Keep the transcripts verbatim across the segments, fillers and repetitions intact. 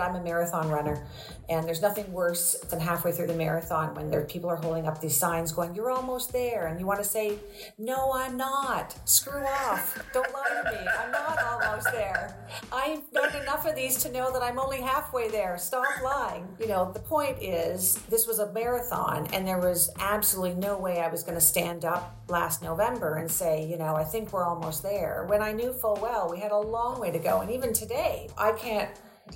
but I'm a marathon runner. And there's nothing worse than halfway through the marathon when there people are holding up these signs going, "You're almost there." And you want to say, "No, I'm not. Screw off. Don't lie to me. I'm not almost there. I've done enough of these to know that I'm only halfway there. Stop lying." You know, the point is, this was a marathon, and there was absolutely no way I was going to stand up last November and say, you know, I think we're almost there, when I knew full well we had a long way to go. And even today, I can't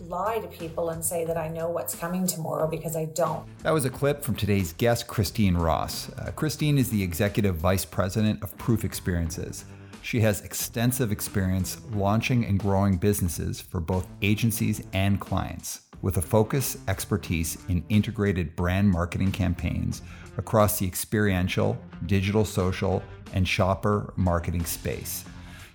lie to people and say that I know what's coming tomorrow, because I don't. That was a clip from today's guest, Christine Ross. Uh, Christine is the Executive Vice President of Proof Experiences. She has extensive experience launching and growing businesses for both agencies and clients, with a focus expertise in integrated brand marketing campaigns across the experiential, digital, social, and shopper marketing space.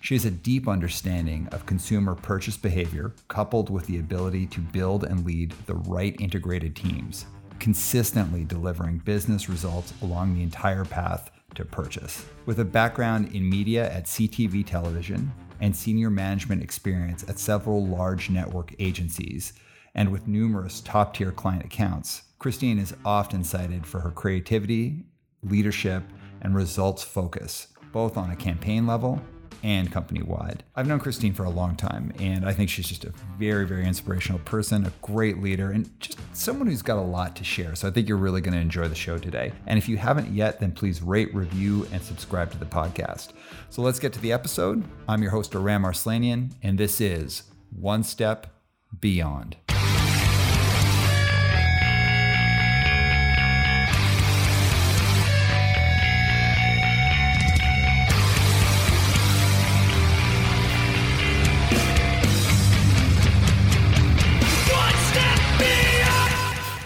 She has a deep understanding of consumer purchase behavior, coupled with the ability to build and lead the right integrated teams, consistently delivering business results along the entire path to purchase. With a background in media at C T V Television and senior management experience at several large network agencies, and with numerous top-tier client accounts, Christine is often cited for her creativity, leadership, and results focus, both on a campaign level and company-wide. I've known Christine for a long time, and I think she's just a very, very inspirational person, a great leader, and just someone who's got a lot to share. So I think you're really going to enjoy the show today. And if you haven't yet, then please rate, review, and subscribe to the podcast. So let's get to the episode. I'm your host, Aram Arslanian, and this is One Step Beyond.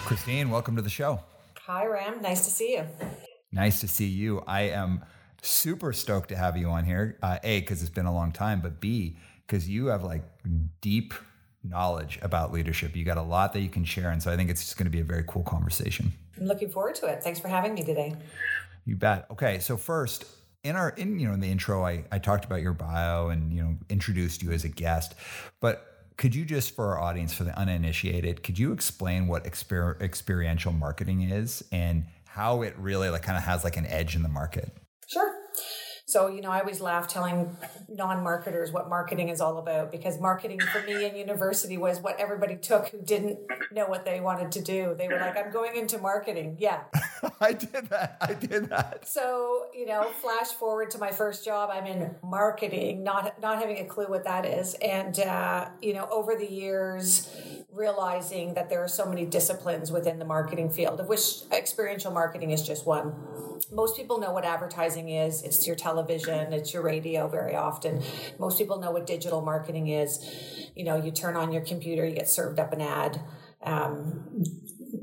Christine, welcome to the show. Hi, Ram. Nice to see you. Nice to see you. I am super stoked to have you on here. Uh, A, because it's been a long time, but B, because you have like deep knowledge about leadership. You got a lot that you can share. And so I think it's just going to be a very cool conversation. I'm looking forward to it. Thanks for having me today. You bet. Okay. So first, in our, in, you know, in the intro, I, I talked about your bio and, you know, introduced you as a guest, but could you just, for our audience, for the uninitiated, could you explain what exper- experiential marketing is and how it really like kind of has like an edge in the market? Sure. So, you know, I always laugh telling non-marketers what marketing is all about, because marketing for me in university was what everybody took who didn't know what they wanted to do. They were like, "I'm going into marketing." Yeah. I did that. I did that. So, you know, flash forward to my first job. I'm in marketing, not not having a clue what that is. And, uh, you know, over the years, realizing that there are so many disciplines within the marketing field, of which experiential marketing is just one. Most people know what advertising is. It's your television, it's your radio very often. Most people know what digital marketing is. You know, you turn on your computer, you get served up an ad. Um,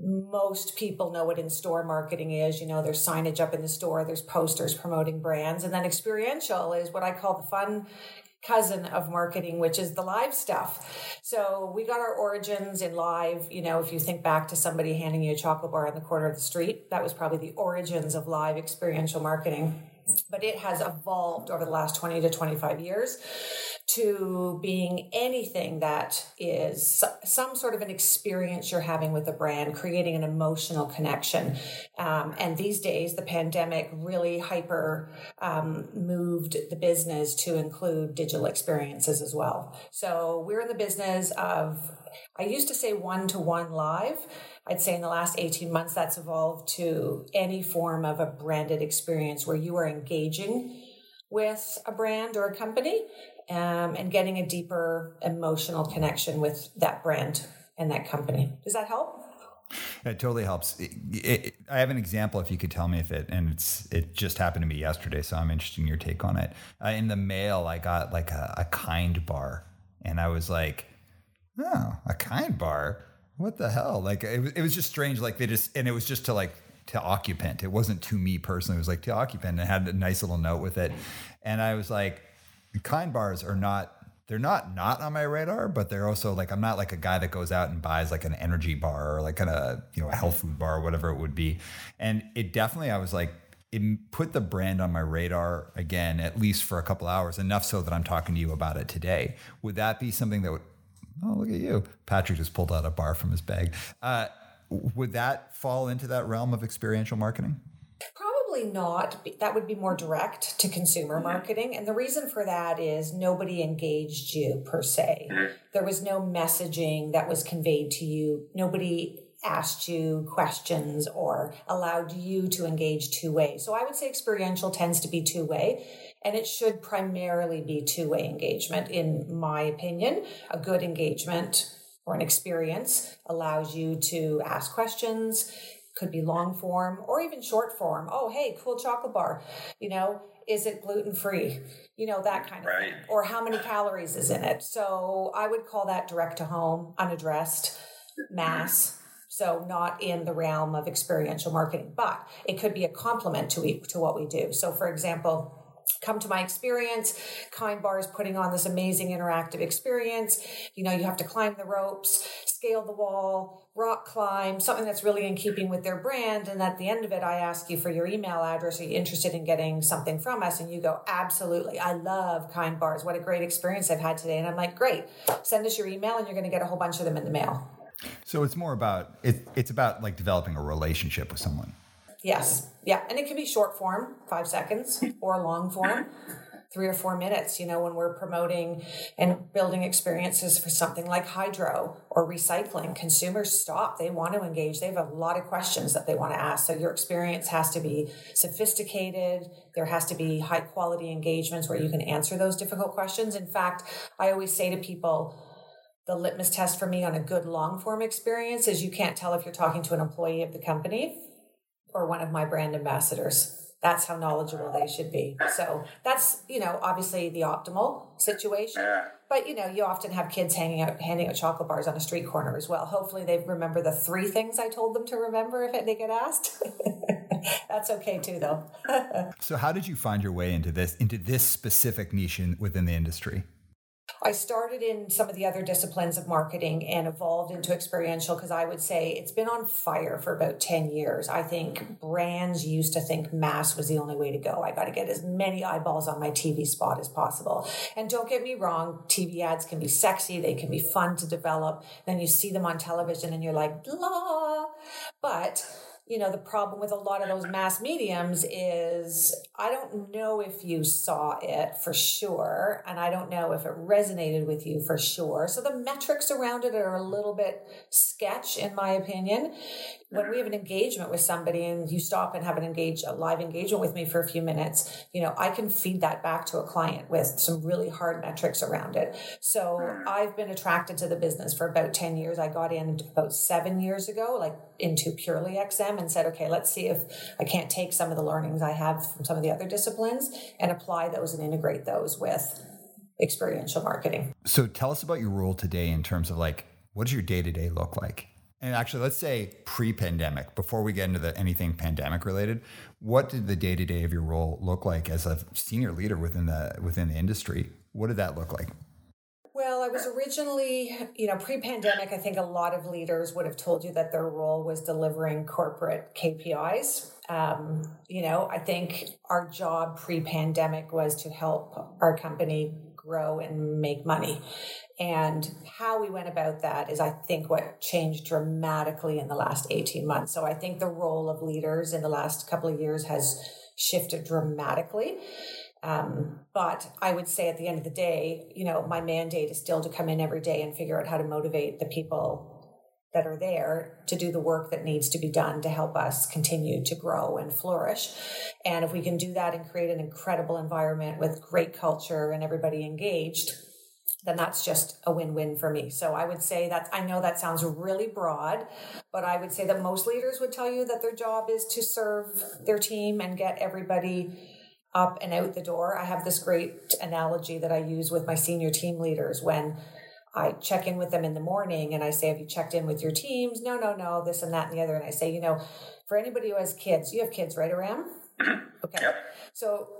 most people know what in-store marketing is. You know, there's signage up in the store, there's posters promoting brands. And then experiential is what I call the fun cousin of marketing, which is the live stuff. So we got our origins in live. You know, if you think back to somebody handing you a chocolate bar on the corner of the street, that was probably the origins of live experiential marketing. But it has evolved over the last twenty to twenty-five years to being anything that is some sort of an experience you're having with a brand, creating an emotional connection. Um, and these days, the pandemic really hyper um, moved the business to include digital experiences as well. So we're in the business of, I used to say one-to-one live. I'd say in the last eighteen months, that's evolved to any form of a branded experience where you are engaging with a brand or a company um, and getting a deeper emotional connection with that brand and that company. Does that help? It totally helps. It, it, I have an example, if you could tell me if it, and it's it just happened to me yesterday, so I'm interested in your take on it. Uh, in the mail, I got like a, a Kind bar, and I was like, oh, a Kind bar? What the hell? Like, it was, it was just strange. Like they just, and it was just to like, to occupant. It wasn't to me personally. It was like to occupant, and it had a nice little note with it. And I was like, Kind bars are not, they're not, not on my radar, but they're also like, I'm not like a guy that goes out and buys like an energy bar or like kind of, you know, a health food bar or whatever it would be. And it definitely, I was like, it put the brand on my radar again, at least for a couple hours, enough so that I'm talking to you about it today. Would that be something that would Oh, look at you. Patrick just pulled out a bar from his bag. Uh, would that fall into that realm of experiential marketing? Probably not. That would be more direct to consumer marketing. And the reason for that is nobody engaged you per se. There was no messaging that was conveyed to you. Nobody asked you questions or allowed you to engage two way. So I would say experiential tends to be two way, and it should primarily be two way engagement. In my opinion, a good engagement or an experience allows you to ask questions, could be long form or even short form. Oh, hey, cool chocolate bar. You know, is it gluten free? You know, that kind of right. thing. Or how many calories is in it? So I would call that direct to home, unaddressed, mass. So not in the realm of experiential marketing, but it could be a complement to we, to what we do. So for example, come to my experience, Kind Bar is putting on this amazing interactive experience. You know, you have to climb the ropes, scale the wall, rock climb, something that's really in keeping with their brand. And at the end of it, I ask you for your email address. Are you interested in getting something from us? And you go, absolutely. I love Kind Bars. What a great experience I've had today. And I'm like, great, send us your email and you're going to get a whole bunch of them in the mail. So it's more about, it, it's about like developing a relationship with someone. Yes. Yeah. And it can be short form, five seconds, or long form, three or four minutes, you know, when we're promoting and building experiences for something like hydro or recycling. Consumers stop. They want to engage. They have a lot of questions that they want to ask. So your experience has to be sophisticated. There has to be high quality engagements where you can answer those difficult questions. In fact, I always say to people, the litmus test for me on a good long-form experience is you can't tell if you're talking to an employee of the company or one of my brand ambassadors. That's how knowledgeable they should be. So that's, you know, obviously the optimal situation. But, you know, you often have kids hanging out, handing out chocolate bars on a street corner as well. Hopefully they remember the three things I told them to remember if they get asked. That's okay too, though. So how did you find your way into this, into this specific niche in, within the industry? I started in some of the other disciplines of marketing and evolved into experiential because I would say it's been on fire for about ten years. I think brands used to think mass was the only way to go. I got to get as many eyeballs on my T V spot as possible. And don't get me wrong, T V ads can be sexy. They can be fun to develop. Then you see them on television and you're like, la. But you know, the problem with a lot of those mass mediums is I don't know if you saw it for sure, and I don't know if it resonated with you for sure. So the metrics around it are a little bit sketch, in my opinion. When we have an engagement with somebody and you stop and have an engage, a live engagement with me for a few minutes, you know, I can feed that back to a client with some really hard metrics around it. So I've been attracted to the business for about ten years. I got in about seven years ago, like into purely X M, and said, okay, let's see if I can't take some of the learnings I have from some of the other disciplines and apply those and integrate those with experiential marketing. So tell us about your role today in terms of like, what does your day-to-day look like? And actually, let's say pre-pandemic, before we get into the, anything pandemic related, what did the day-to-day of your role look like as a senior leader within the within the industry? What did that look like? Well, I was originally, you know, pre-pandemic, I think a lot of leaders would have told you that their role was delivering corporate K P Is. Um, you know, I think our job pre-pandemic was to help our company grow and make money. And how we went about that is, I think, what changed dramatically in the last eighteen months. So I think the role of leaders in the last couple of years has shifted dramatically. Um, but I would say at the end of the day, you know, my mandate is still to come in every day and figure out how to motivate the people that are there to do the work that needs to be done to help us continue to grow and flourish. And if we can do that and create an incredible environment with great culture and everybody engaged, then that's just a win-win for me. So I would say that, I know that sounds really broad, but I would say that most leaders would tell you that their job is to serve their team and get everybody up and out the door. I have this great analogy that I use with my senior team leaders when I check in with them in the morning and I say, have you checked in with your teams? No, no, no, this and that and the other. And I say, you know, for anybody who has kids, you have kids, right, Aram? Okay. Yep. So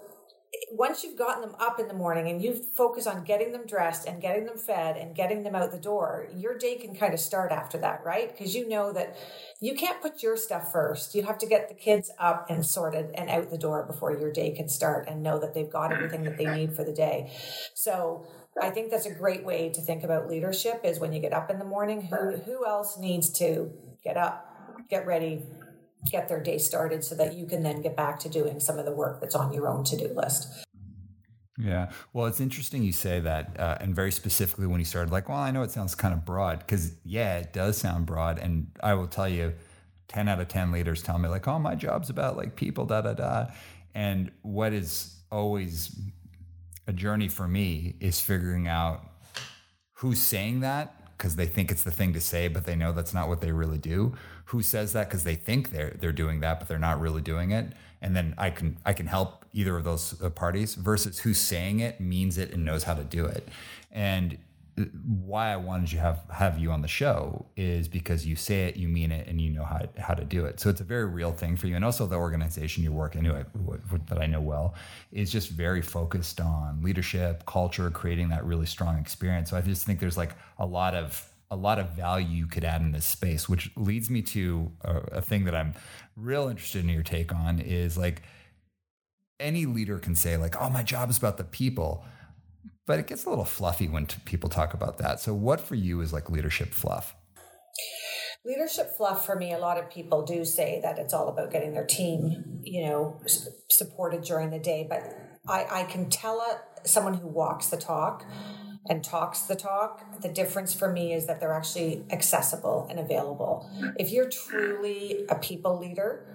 once you've gotten them up in the morning and you focus on getting them dressed and getting them fed and getting them out the door, your day can kind of start after that, right? Because you know that you can't put your stuff first. You have to get the kids up and sorted and out the door before your day can start and know that they've got everything that they need for the day. So I think that's a great way to think about leadership is when you get up in the morning, who who else needs to get up, get ready, get their day started so that you can then get back to doing some of the work that's on your own to-do list. Yeah. Well, it's interesting you say that. Uh, and very specifically when you started like, well, I know it sounds kind of broad because yeah, it does sound broad. And I will tell you ten out of ten leaders tell me like, oh, my job's about like people, da, da, da. And what is always a journey for me is figuring out who's saying that because they think it's the thing to say, but they know that's not what they really do. Who says that because they think they're they're doing that, but they're not really doing it. And then I can I can help either of those parties versus who's saying it, means it, and knows how to do it. And why I wanted to have have you on the show is because you say it, you mean it, and you know how, how to do it. So it's a very real thing for you. And also the organization you work in that I know well is just very focused on leadership, culture, creating that really strong experience. So I just think there's like a lot of a lot of value you could add in this space, which leads me to a, a thing that I'm real interested in your take on is like any leader can say like, oh, my job is about the people. But it gets a little fluffy when t- people talk about that. So what for you is like leadership fluff? Leadership fluff for me, a lot of people do say that it's all about getting their team, you know, supported during the day. But I, I can tell a, someone who walks the talk and talks the talk, the difference for me is that they're actually accessible and available. If you're truly a people leader,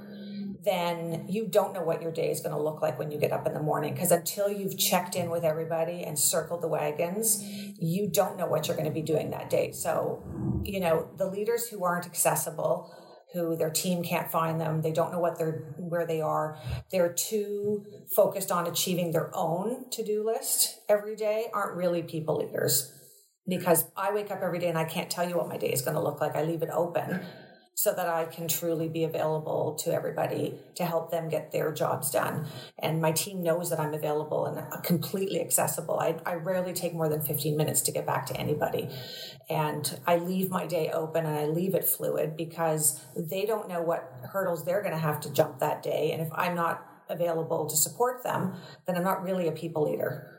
then you don't know what your day is going to look like when you get up in the morning. Because until you've checked in with everybody and circled the wagons, you don't know what you're going to be doing that day. So, you know, the leaders who aren't accessible, who their team can't find them, they don't know what they're where they are, they're too focused on achieving their own to-do list every day, aren't really people leaders. Because I wake up every day and I can't tell you what my day is going to look like. I leave it open so that I can truly be available to everybody to help them get their jobs done. And my team knows that I'm available and completely accessible. I, I rarely take more than fifteen minutes to get back to anybody. And I leave my day open and I leave it fluid because they don't know what hurdles they're going to have to jump that day. And if I'm not available to support them, then I'm not really a people leader.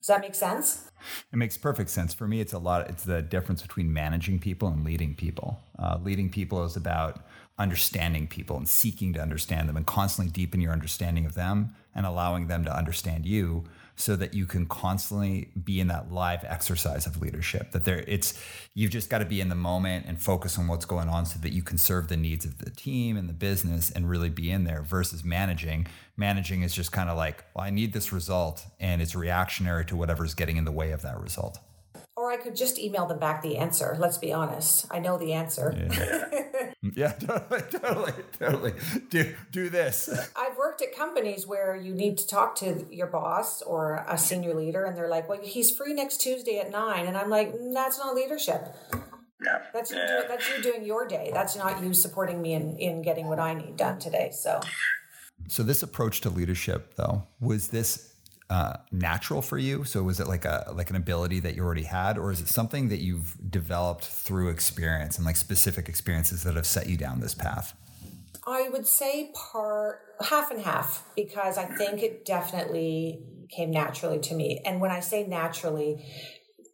Does that make sense? It makes perfect sense. For me, it's a lot. It's the difference between managing people and leading people. Uh, leading people is about understanding people and seeking to understand them and constantly deepen your understanding of them and allowing them to understand you so that you can constantly be in that live exercise of leadership. That there, it's you've just got to be in the moment and focus on what's going on so that you can serve the needs of the team and the business and really be in there versus managing. Managing is just kind of like, well, I need this result, and it's reactionary to whatever's getting in the way of that result. Or I could just email them back the answer. Let's be honest. I know the answer. Yeah, yeah totally, totally, totally. Do, do this. I've worked at companies where you need to talk to your boss or a senior leader, and they're like, well, he's free next Tuesday at nine. And I'm like, mm, that's not leadership. Yeah. That's, yeah. You do, that's you doing your day. That's not you supporting me in, in getting what I need done today. So, so this approach to leadership, though, was this Uh, natural for you? So was it like a like an ability that you already had, or is it something that you've developed through experience and like specific experiences that have set you down this path? I would say part half and half, because I think it definitely came naturally to me. And when I say naturally,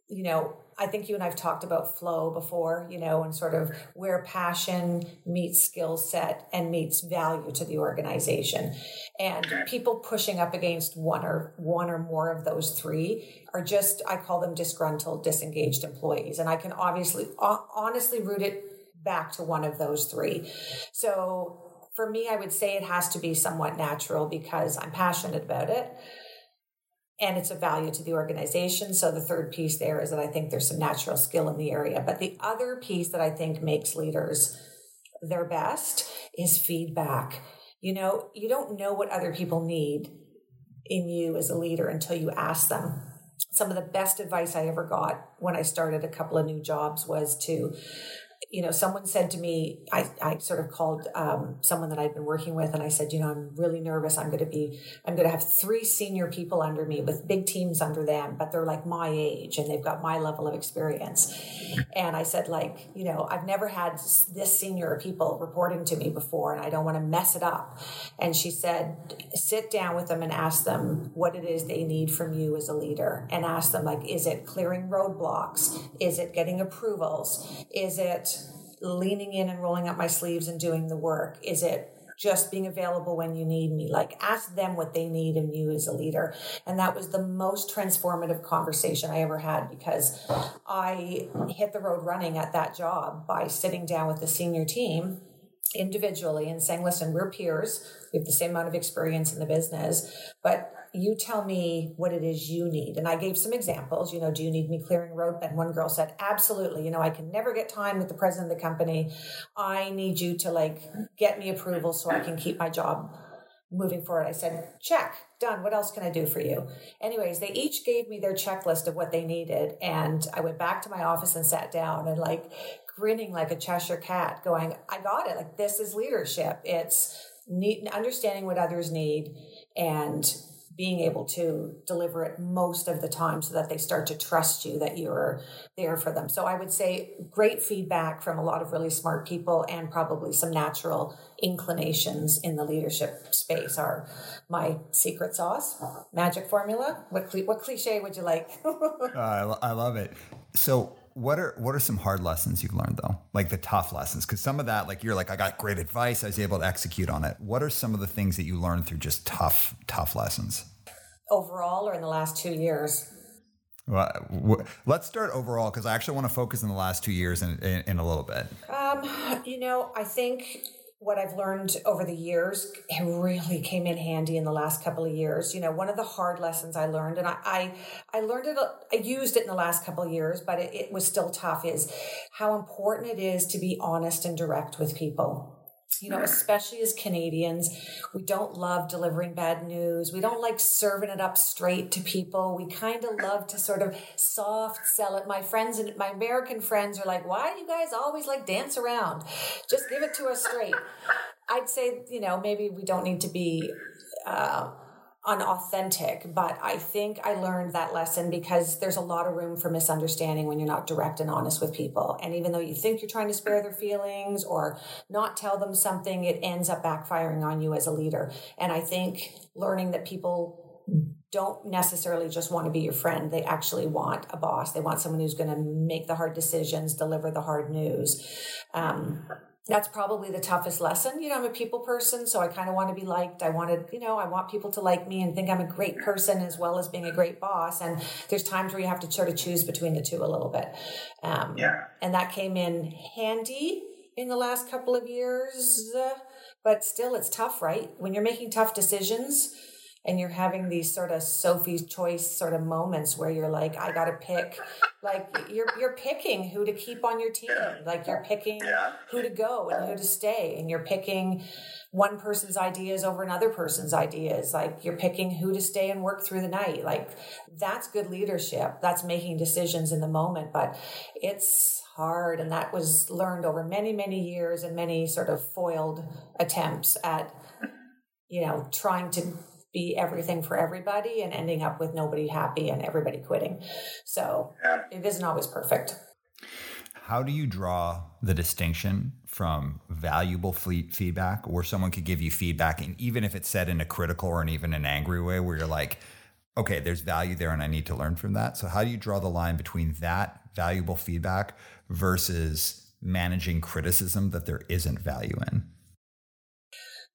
you know, I think you and I've talked about flow before, you know, and sort of where passion meets skill set and meets value to the organization. And people pushing up against one or one or more of those three are just, I call them disgruntled, disengaged employees. And I can obviously honestly root it back to one of those three. So for me, I would say it has to be somewhat natural because I'm passionate about it. And it's a value to the organization. So the third piece there is that I think there's some natural skill in the area. But the other piece that I think makes leaders their best is feedback. You know, you don't know what other people need in you as a leader until you ask them. Some of the best advice I ever got when I started a couple of new jobs was to you know, someone said to me, I, I sort of called um, someone that I'd been working with, and I said, you know, I'm really nervous. I'm going to be, I'm going to have three senior people under me with big teams under them, but they're like my age and they've got my level of experience. And I said, like, you know, I've never had this senior people reporting to me before, and I don't want to mess it up. And she said, sit down with them and ask them what it is they need from you as a leader, and ask them, like, is it clearing roadblocks? Is it getting approvals? Is it leaning in and rolling up my sleeves and doing the work? Is it just being available when you need me? Like, ask them what they need in you as a leader. And that was the most transformative conversation I ever had, because I hit the road running at that job by sitting down with the senior team individually and saying, listen, we're peers. We have the same amount of experience in the business, but you tell me what it is you need. And I gave some examples, you know, do you need me clearing road? And one girl said, absolutely. You know, I can never get time with the president of the company. I need you to, like, get me approval so I can keep my job moving forward. I said, check, done. What else can I do for you? Anyways, they each gave me their checklist of what they needed. And I went back to my office and sat down and, like, grinning like a Cheshire cat, going, I got it. Like, this is leadership. It's need, understanding what others need and being able to deliver it most of the time so that they start to trust you, that you're there for them. So I would say great feedback from a lot of really smart people, and probably some natural inclinations in the leadership space are my secret sauce, magic formula. What cl- what cliche would you like? uh, I, lo- I love it. So What are what are some hard lessons you've learned, though? Like the tough lessons, because some of that, like, you're like, I got great advice, I was able to execute on it. What are some of the things that you learned through just tough, tough lessons? Overall, or in the last two years? Well, let's start overall, because I actually want to focus on the last two years in, in, in a little bit. Um, you know, I think what I've learned over the years, it really came in handy in the last couple of years. You know, one of the hard lessons I learned, and I I, I learned it, I used it in the last couple of years, but it, it was still tough, is how important it is to be honest and direct with people. You know, especially as Canadians, we don't love delivering bad news. We don't like serving it up straight to people. We kind of love to sort of soft sell it. My friends and my American friends are like, why do you guys always like dance around? Just give it to us straight. I'd say, you know, maybe we don't need to be uh, unauthentic, but I think I learned that lesson because there's a lot of room for misunderstanding when you're not direct and honest with people. And even though you think you're trying to spare their feelings or not tell them something, it ends up backfiring on you as a leader. And I think learning that people don't necessarily just want to be your friend. They actually want a boss. They want someone who's going to make the hard decisions, deliver the hard news. Um, That's probably the toughest lesson. You know, I'm a people person, so I kind of want to be liked. I wanted, you know, I want people to like me and think I'm a great person as well as being a great boss. And there's times where you have to sort of choose between the two a little bit. Um, yeah. And that came in handy in the last couple of years. Uh, but still, it's tough, right? When you're making tough decisions and you're having these sort of Sophie's choice sort of moments where you're like, I got to pick. Like, you're you're picking who to keep on your team. Yeah. Like, you're picking yeah. who to go and who to stay. And you're picking one person's ideas over another person's ideas. Like, you're picking who to stay and work through the night. Like, that's good leadership. That's making decisions in the moment. But it's hard. And that was learned over many, many years and many sort of foiled attempts at, you know, trying to be everything for everybody and ending up with nobody happy and everybody quitting. So yeah. It isn't always perfect. How do you draw the distinction from valuable fleet feedback, where someone could give you feedback, and even if it's said in a critical or an even an angry way, where you're like, okay, there's value there and I need to learn from that. So how do you draw the line between that valuable feedback versus managing criticism that there isn't value in?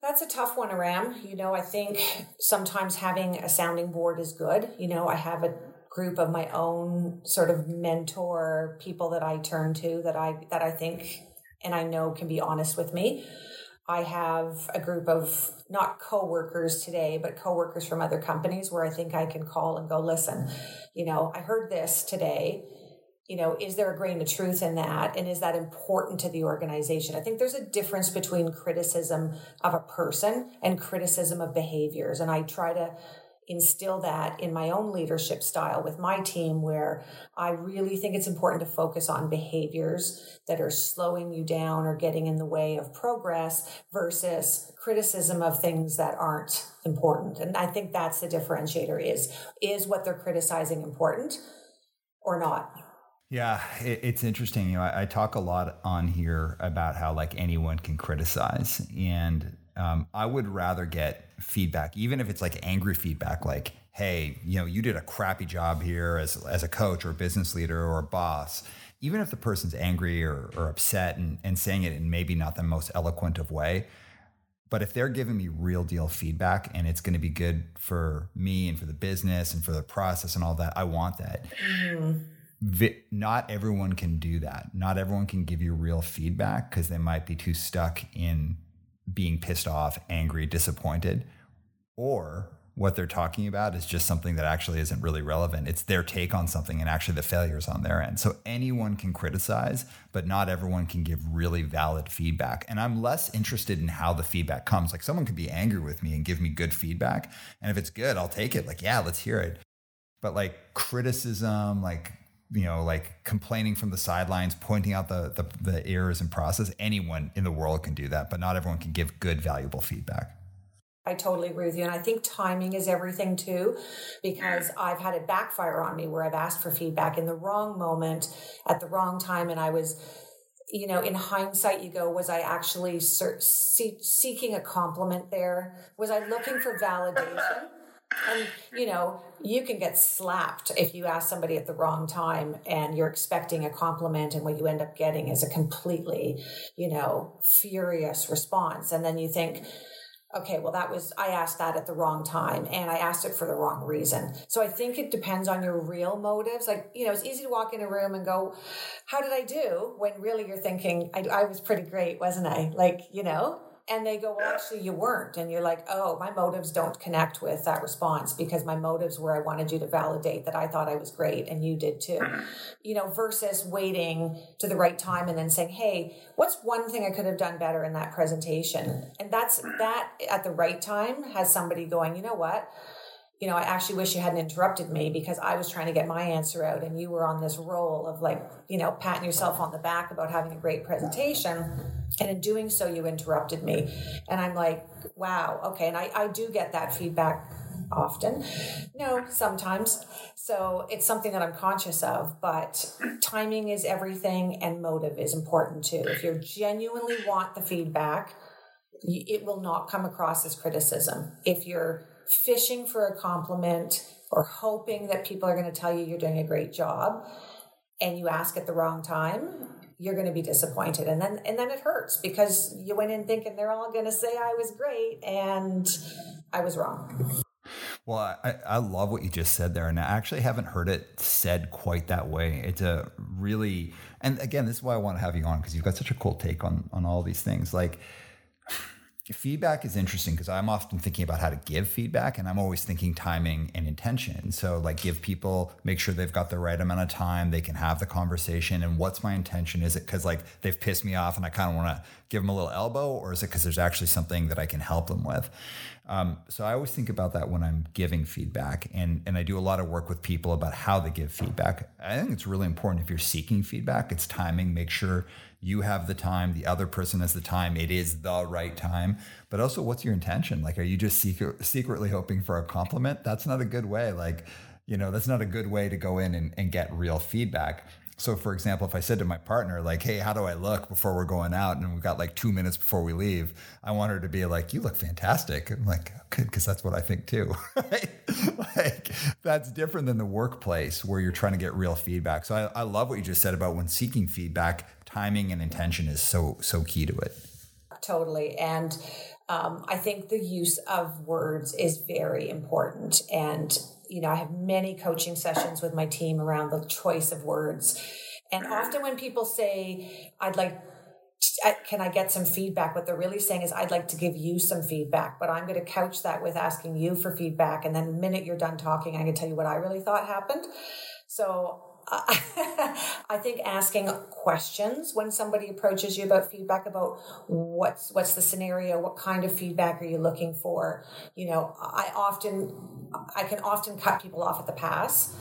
That's a tough one, Aram. You know, I think sometimes having a sounding board is good. You know, I have a group of my own sort of mentor people that I turn to that I that I think and I know can be honest with me. I have a group of not coworkers today, but coworkers from other companies where I think I can call and go, listen, you know, I heard this today. You know, is there a grain of truth in that? And is that important to the organization? I think there's a difference between criticism of a person and criticism of behaviors. And I try to instill that in my own leadership style with my team, where I really think it's important to focus on behaviors that are slowing you down or getting in the way of progress versus criticism of things that aren't important. And I think that's the differentiator is, is what they're criticizing important or not? Yeah, it, it's interesting. You know, I, I talk a lot on here about how like anyone can criticize, and Um, I would rather get feedback, even if it's like angry feedback, like, hey, you know, you did a crappy job here as as a coach or a business leader or a boss, even if the person's angry or, or upset and, and saying it in maybe not the most eloquent of way. But if they're giving me real deal feedback and it's going to be good for me and for the business and for the process and all that, I want that. Mm. Not everyone can do that. Not everyone can give you real feedback because they might be too stuck in being pissed off, angry, disappointed, or what they're talking about is just something that actually isn't really relevant. It's their take on something and actually the failures on their end. So anyone can criticize, but not everyone can give really valid feedback. And I'm less interested in how the feedback comes. Like someone could be angry with me and give me good feedback. And if it's good, I'll take it. Like, yeah, let's hear it. But like criticism, like, you know, like complaining from the sidelines, pointing out the, the the errors in process. Anyone in the world can do that, but not everyone can give good, valuable feedback. I totally agree with you. And I think timing is everything too, because I've had it backfire on me where I've asked for feedback in the wrong moment at the wrong time. And I was, you know, in hindsight, you go, was I actually search, see, seeking a compliment there? Was I looking for validation? And, you know, you can get slapped if you ask somebody at the wrong time and you're expecting a compliment, and what you end up getting is a completely, you know, furious response. And then you think, okay, well, that was, I asked that at the wrong time and I asked it for the wrong reason. So I think it depends on your real motives. Like, you know, it's easy to walk in a room and go, how did I do? When really you're thinking, I, I was pretty great, wasn't I? Like, you know. And they go, well, actually, you weren't. And you're like, oh, my motives don't connect with that response, because my motives were I wanted you to validate that I thought I was great and you did too, you know, versus waiting to the right time and then saying, hey, what's one thing I could have done better in that presentation? And that's that at the right time has somebody going, you know what? You know, I actually wish you hadn't interrupted me, because I was trying to get my answer out and you were on this roll of like, you know, patting yourself on the back about having a great presentation. And in doing so, you interrupted me. And I'm like, wow, okay. And I, I do get that feedback often. No, sometimes. So it's something that I'm conscious of, but timing is everything and motive is important too. If you genuinely want the feedback, it will not come across as criticism. If you're fishing for a compliment or hoping that people are going to tell you you're doing a great job and you ask at the wrong time, you're going to be disappointed. And then, and then it hurts, because you went in thinking they're all going to say I was great and I was wrong. Well, I, I love what you just said there. And I actually haven't heard it said quite that way. It's a really, and again, this is why I want to have you on, because you've got such a cool take on, on all these things. Like, feedback is interesting, because I'm often thinking about how to give feedback, and I'm always thinking timing and intention. So like, give people, make sure they've got the right amount of time, they can have the conversation. And what's my intention? Is it because like they've pissed me off and I kind of want to give them a little elbow, or is it because there's actually something that I can help them with? Um, so I always think about that when I'm giving feedback, and, and I do a lot of work with people about how they give feedback. I think it's really important if you're seeking feedback, it's timing. Make sure you have the time, the other person has the time, it is the right time. But also, what's your intention? Like, are you just secret, secretly hoping for a compliment? That's not a good way. Like, you know, that's not a good way to go in and, and get real feedback. So for example, if I said to my partner, like, hey, how do I look before we're going out? And we've got like two minutes before we leave. I want her to be like, you look fantastic. I'm like, good, because that's what I think too. Right? Like, that's different than the workplace where you're trying to get real feedback. So I, I love what you just said about when seeking feedback, timing and intention is so, so key to it. Totally. And um, I think the use of words is very important. And you know, I have many coaching sessions with my team around the choice of words. And often when people say, I'd like, to, can I get some feedback? What they're really saying is, I'd like to give you some feedback, but I'm going to couch that with asking you for feedback. And then the minute you're done talking, I can tell you what I really thought happened. So I think asking questions when somebody approaches you about feedback, about what's what's the scenario, what kind of feedback are you looking for? You know, I often, I can often cut people off at the pass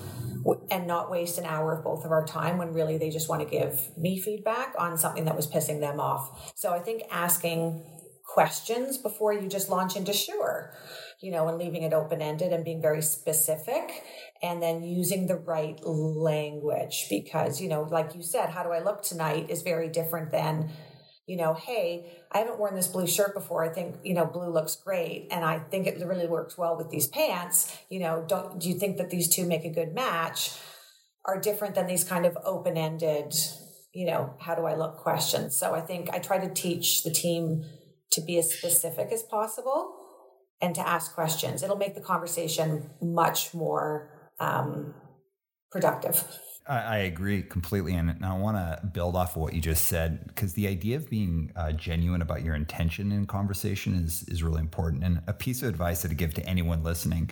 and not waste an hour of both of our time when really they just want to give me feedback on something that was pissing them off. So I think asking questions before you just launch into sure, you know, and leaving it open-ended and being very specific and then using the right language because, you know, like you said, how do I look tonight is very different than, you know, hey, I haven't worn this blue shirt before. I think, you know, blue looks great. And I think it really works well with these pants. You know, don't, do you think that these two make a good match are different than these kind of open-ended, you know, how do I look questions? So I think I try to teach the team to be as specific as possible and to ask questions. It'll make the conversation much more um, productive. I, I agree completely. And I want to build off of what you just said, because the idea of being uh, genuine about your intention in conversation is, is really important. And a piece of advice that I give to anyone listening,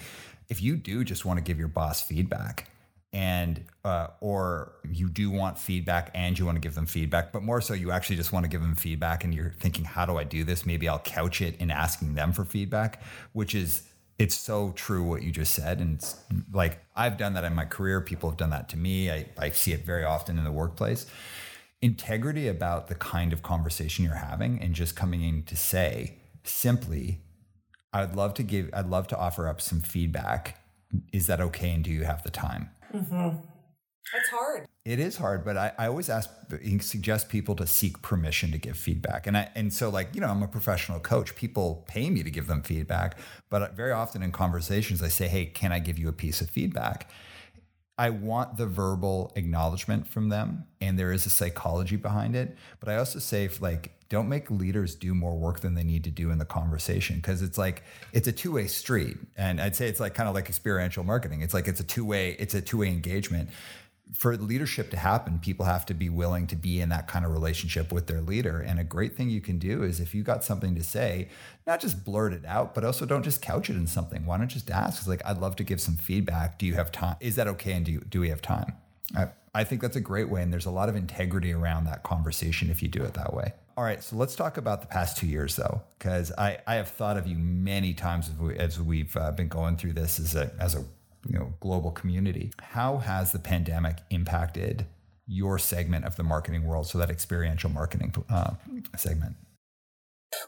if you do just want to give your boss feedback, and uh, or you do want feedback and you want to give them feedback, but more so you actually just want to give them feedback and you're thinking, how do I do this? Maybe I'll couch it in asking them for feedback, which is, it's so true what you just said. And it's like, I've done that in my career. People have done that to me. I, I see it very often in the workplace. Integrity about the kind of conversation you're having and just coming in to say simply, I'd love to give, I'd love to offer up some feedback. Is that okay? And do you have the time? Mm-hmm. It's hard. It is hard, but I, I always ask, suggest people to seek permission to give feedback. And I, and so like, you know, I'm a professional coach. People pay me to give them feedback, but very often in conversations, I say, hey, can I give you a piece of feedback? I want the verbal acknowledgement from them. And there is a psychology behind it. But I also say if, like, don't make leaders do more work than they need to do in the conversation, because it's like, it's a two-way street. And I'd say it's like kind of like experiential marketing. It's like, it's a two-way, it's a two-way engagement. For leadership to happen, people have to be willing to be in that kind of relationship with their leader. And a great thing you can do is if you got something to say, not just blurt it out, but also don't just couch it in something. Why don't just ask? It's like, I'd love to give some feedback. Do you have time? Is that okay? And do you, do we have time? I, I think that's a great way. And there's a lot of integrity around that conversation if you do it that way. All right. So let's talk about the past two years, though, because I, I have thought of you many times as, we, as we've uh, been going through this as a as a you know global community. How has the pandemic impacted your segment of the marketing world? So that experiential marketing uh, segment.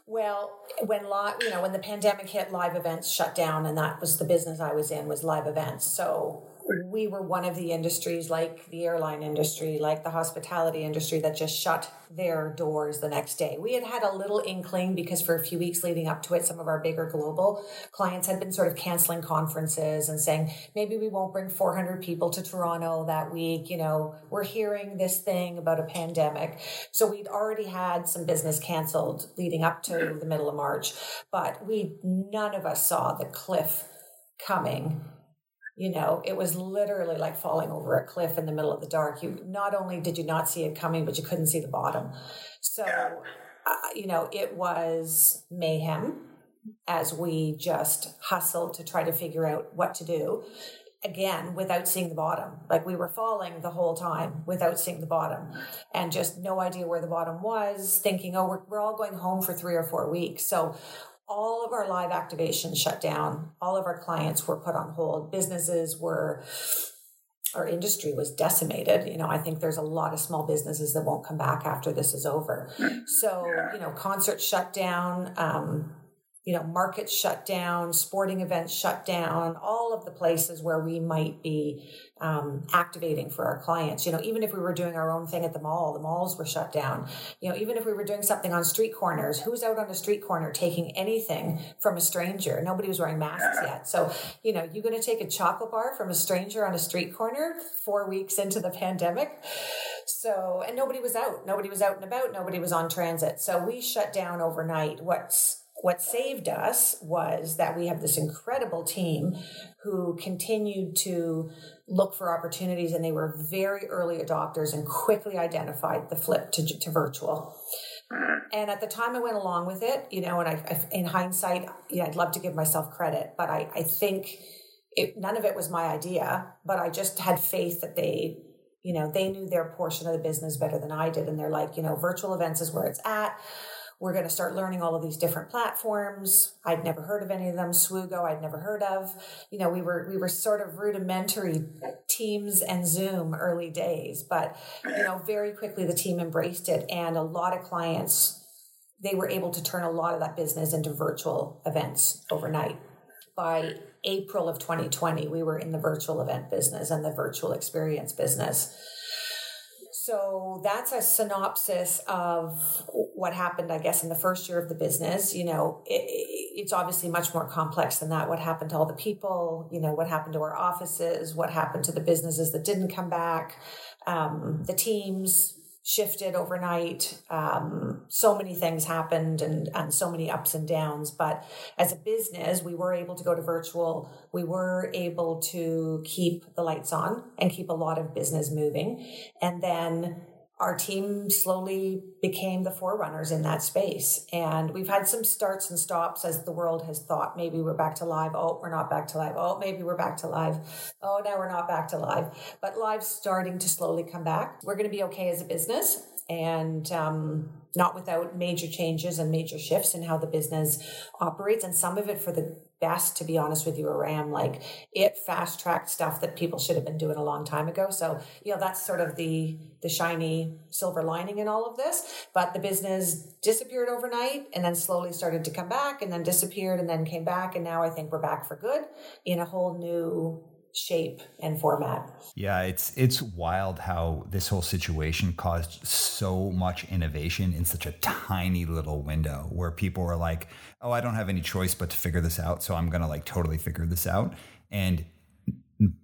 Well, when li- you know when the pandemic hit, live events shut down, and that was the business I was in, was live events. So we were one of the industries, like the airline industry, like the hospitality industry, that just shut their doors the next day. We had had a little inkling because for a few weeks leading up to it, some of our bigger global clients had been sort of canceling conferences and saying, maybe we won't bring four hundred people to Toronto that week. You know, we're hearing this thing about a pandemic. So we'd already had some business canceled leading up to the middle of March, but we, none of us saw the cliff coming. You know, it was literally like falling over a cliff in the middle of the dark. You not only did you not see it coming, but you couldn't see the bottom. So, uh, you know, it was mayhem as we just hustled to try to figure out what to do. Again, without seeing the bottom, like we were falling the whole time without seeing the bottom and just no idea where the bottom was, thinking, oh, we're, we're all going home for three or four weeks. So all of our live activations shut down. All of our clients were put on hold. Businesses were, our industry was decimated. You know, I think there's a lot of small businesses that won't come back after this is over. So, you know, concerts shut down, um, you know, markets shut down, sporting events shut down, all of the places where we might be um, activating for our clients. You know, even if we were doing our own thing at the mall, the malls were shut down. You know, even if we were doing something on street corners, who's out on a street corner taking anything from a stranger? Nobody was wearing masks yet. So, you know, you're going to take a chocolate bar from a stranger on a street corner four weeks into the pandemic. So, and nobody was out. Nobody was out and about. Nobody was on transit. So we shut down overnight. What's What saved us was that we have this incredible team who continued to look for opportunities, and they were very early adopters and quickly identified the flip to, to virtual. And at the time I went along with it, you know, and I, I in hindsight, yeah, I'd love to give myself credit, but I, I think it, none of it was my idea, but I just had faith that they You know, they knew their portion of the business better than I did. And they're like, you know, virtual events is where it's at. We're going to start learning all of these different platforms. I'd never heard of any of them. Swoogo, I'd never heard of. You know, we were we were sort of rudimentary Teams and Zoom early days. But, you know, very quickly the team embraced it. And a lot of clients, they were able to turn a lot of that business into virtual events overnight. By April of twenty twenty, we were in the virtual event business and the virtual experience business. So that's a synopsis of what happened, I guess, in the first year of the business. You know, it, it's obviously much more complex than that. What happened to all the people? You know, what happened to our offices? What happened to the businesses that didn't come back? Um, the teams shifted overnight. Um, so many things happened and, and so many ups and downs. But as a business, we were able to go to virtual. We were able to keep the lights on and keep a lot of business moving. And then our team slowly became the forerunners in that space. And we've had some starts and stops as the world has thought, maybe we're back to live. Oh, we're not back to live. Oh, maybe we're back to live. Oh, now we're not back to live. But live's starting to slowly come back. We're going to be okay as a business, and um, not without major changes and major shifts in how the business operates. And some of it for the best, to be honest with you, Aram. Like, it fast-tracked stuff that people should have been doing a long time ago. So, you know, that's sort of the the shiny silver lining in all of this. But the business disappeared overnight and then slowly started to come back, and then disappeared and then came back. And now I think we're back for good in a whole new shape and format. Yeah, it's it's wild how this whole situation caused so much innovation in such a tiny little window, where people were like, oh, I don't have any choice but to figure this out, so I'm going to like totally figure this out. And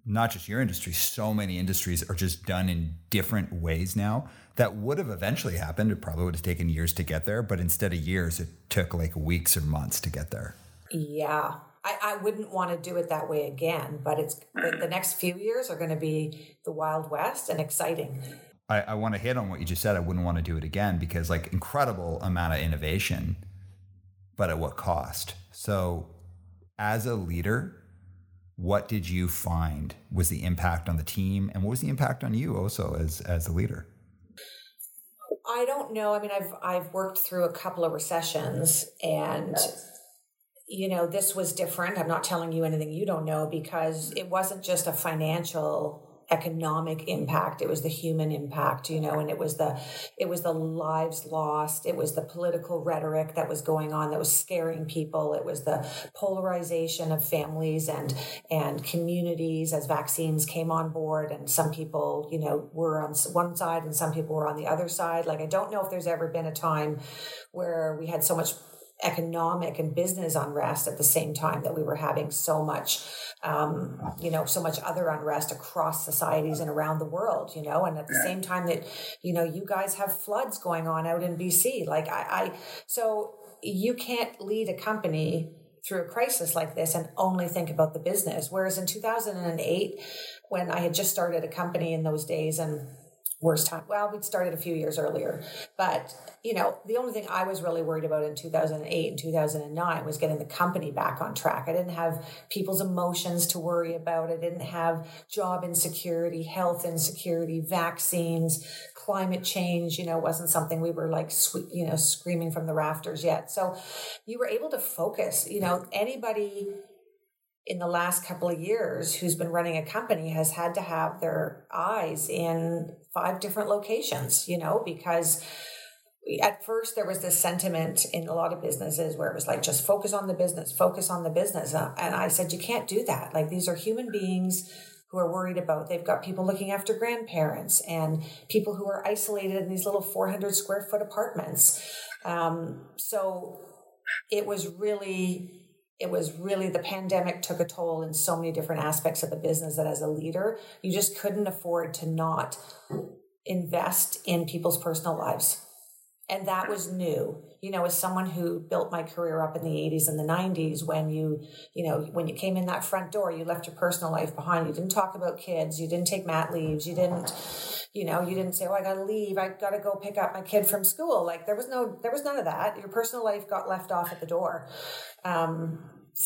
not just your industry, so many industries are just done in different ways now that would have eventually happened. It probably would have taken years to get there, but instead of years, it took like weeks or months to get there. Yeah. I, I wouldn't want to do it that way again, but it's the, the next few years are going to be the Wild West and exciting. I, I want to hit on what you just said. I wouldn't want to do it again, because like, incredible amount of innovation, but at what cost? So as a leader, what did you find was the impact on the team, and what was the impact on you also as as a leader? I don't know. I mean, I've I've worked through a couple of recessions, and you know, this was different. I'm not telling you anything you don't know, because it wasn't just a financial economic impact. It was the human impact, you know, and it was the, it was the lives lost. It was the political rhetoric that was going on that was scaring people. It was the polarization of families and, and communities as vaccines came on board. And some people, you know, were on one side and some people were on the other side. Like, I don't know if there's ever been a time where we had so much economic and business unrest at the same time that we were having so much, um, you know, so much other unrest across societies and around the world, you know, and at the same time that, you know, you guys have floods going on out in B C. Like I, I so you can't lead a company through a crisis like this and only think about the business. Whereas in two thousand eight, when I had just started a company in those days, and worst time. Well, we'd started a few years earlier, but you know, the only thing I was really worried about in two thousand eight and two thousand nine was getting the company back on track. I didn't have people's emotions to worry about. I didn't have job insecurity, health insecurity, vaccines, climate change. You know, wasn't something we were like, you know, screaming from the rafters yet. So you were able to focus. You know, anybody in the last couple of years who's been running a company has had to have their eyes in five different locations, you know, because at first there was this sentiment in a lot of businesses where it was like, just focus on the business, focus on the business. And I said, you can't do that. Like, these are human beings who are worried about, they've got people looking after grandparents and people who are isolated in these little four hundred square foot apartments. Um, so it was really... It was really, the pandemic took a toll in so many different aspects of the business that as a leader, you just couldn't afford to not invest in people's personal lives. And that was new, you know, as someone who built my career up in the eighties and the nineties, when you, you know, when you came in that front door, you left your personal life behind. You didn't talk about kids. You didn't take mat leaves. You didn't, you know, you didn't say, oh, I got to leave. I got to go pick up my kid from school. Like, there was no, there was none of that. Your personal life got left off at the door. Um,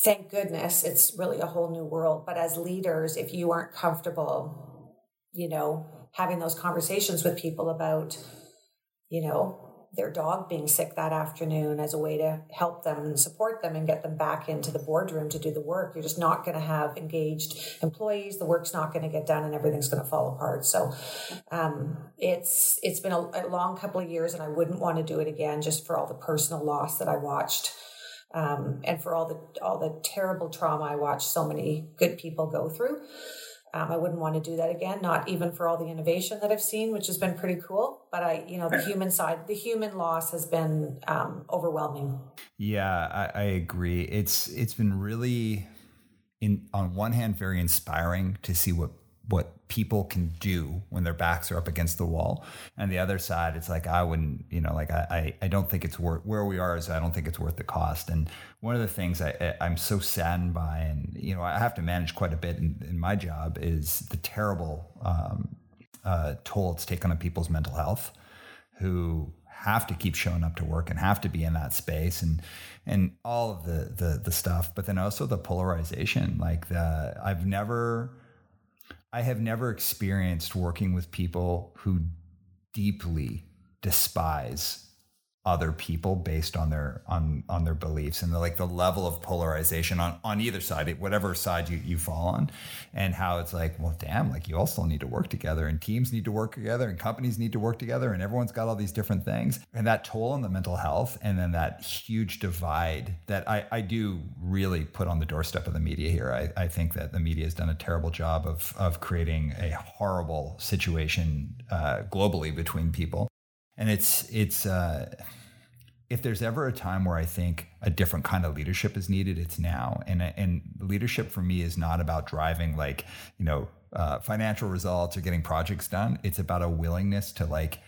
thank goodness. It's really a whole new world. But as leaders, if you aren't comfortable, you know, having those conversations with people about, you know, their dog being sick that afternoon as a way to help them and support them and get them back into the boardroom to do the work. You're just not going to have engaged employees. The work's not going to get done and everything's going to fall apart. So um, it's it's been a, a long couple of years, and I wouldn't want to do it again just for all the personal loss that I watched. Um, and for all the all the terrible trauma I watched so many good people go through, um, I wouldn't want to do that again. Not even for all the innovation that I've seen, which has been pretty cool. But I, you know, the human side, the human loss has been um, overwhelming. Yeah, I, I agree. It's it's been really, in on one hand, very inspiring to see what what people can do when their backs are up against the wall. And the other side, it's like, I wouldn't, you know, like I, I, I don't think it's worth where we are is I don't think it's worth the cost. And one of the things I, I, I'm so saddened by, and, you know, I have to manage quite a bit in, in my job, is the terrible um, uh, toll it's taken on people's mental health who have to keep showing up to work and have to be in that space and and all of the, the, the stuff. But then also the polarization, like the, I've never... I have never experienced working with people who deeply despise other people based on their on on their beliefs and the, like the level of polarization on, on either side, whatever side you, you fall on, and how it's like, well, damn, like you all still need to work together, and teams need to work together, and companies need to work together, and everyone's got all these different things, and that toll on the mental health, and then that huge divide that I, I do really put on the doorstep of the media here. I, I think that the media has done a terrible job of of creating a horrible situation uh, globally between people. And it's, it's, uh, if there's ever a time where I think a different kind of leadership is needed, it's now. And, and leadership for me is not about driving like, you know, uh, financial results or getting projects done. It's about a willingness to like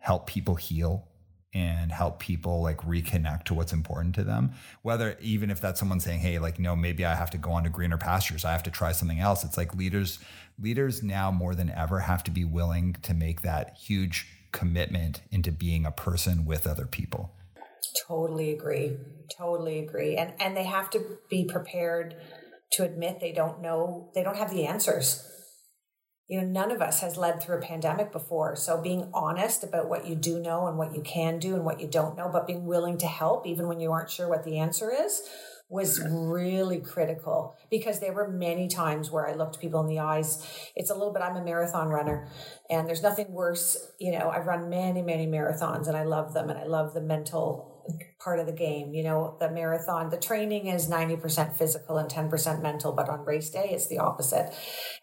help people heal and help people like reconnect to what's important to them. Whether, even if that's someone saying, hey, like, no, maybe I have to go on to greener pastures. I have to try something else. It's like leaders, leaders now more than ever have to be willing to make that huge commitment into being a person with other people. Totally agree. Totally agree. And and they have to be prepared to admit they don't know, they don't have the answers. You know, none of us has led through a pandemic before. So being honest about what you do know and what you can do and what you don't know, but being willing to help even when you aren't sure what the answer is, was really critical, because there were many times where I looked people in the eyes. It's a little bit, I'm a marathon runner, and there's nothing worse. You know, I've run many, many marathons, and I love them, and I love the mental part of the game. You know, the marathon, the training is ninety percent physical and ten percent mental, but on race day, it's the opposite.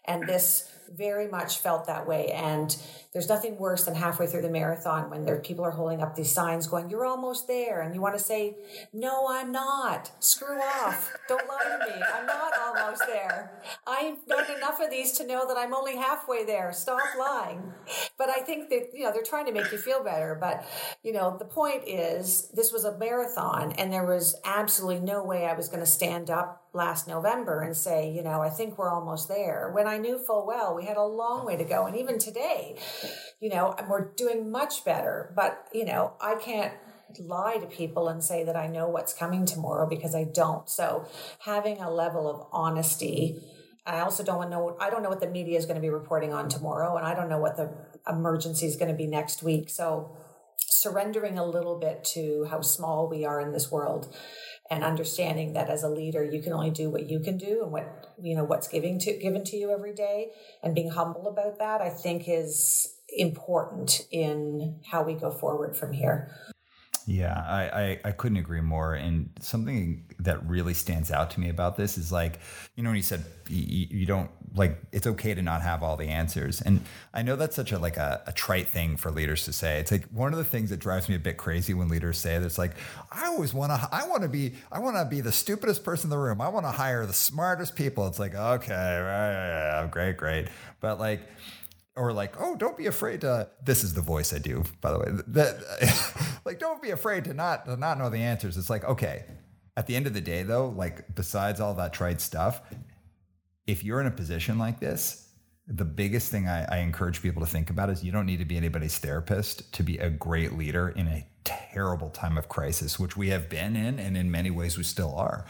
And this very much felt that way. And there's nothing worse than halfway through the marathon when there people are holding up these signs going, you're almost there. And you want to say, no, I'm not. Screw off. Don't lie to me. I'm not almost there. I've done enough of these to know that I'm only halfway there. Stop lying. But I think that, you know, they're trying to make you feel better. But, you know, the point is, this was a marathon, and there was absolutely no way I was going to stand up last November and say, you know, I think we're almost there, when I knew full well we had a long way to go. And even today, you know, we're doing much better, but, you know, I can't lie to people and say that I know what's coming tomorrow, because I don't. So having a level of honesty, I also don't know, I don't know what the media is going to be reporting on tomorrow, and I don't know what the emergency is going to be next week. So surrendering a little bit to how small we are in this world, and understanding that as a leader, you can only do what you can do, and what, you know, what's giving to given to you every day, and being humble about that, I think is important in how we go forward from here. Yeah, I, I, I couldn't agree more. And something that really stands out to me about this is, like, you know, when you said you, you don't, like, it's okay to not have all the answers. And I know that's such a, like a, a trite thing for leaders to say. It's like one of the things that drives me a bit crazy when leaders say that. It's like, I always want to, I want to be, I want to be the stupidest person in the room. I want to hire the smartest people. It's like, okay, right, great, great. But like, or like, oh, don't be afraid to, this is the voice I do, by the way, that, like, don't be afraid to not, to not know the answers. It's like, okay, at the end of the day though, like, besides all that trite stuff, if you're in a position like this, the biggest thing I, I encourage people to think about is you don't need to be anybody's therapist to be a great leader in a terrible time of crisis, which we have been in, and in many ways we still are.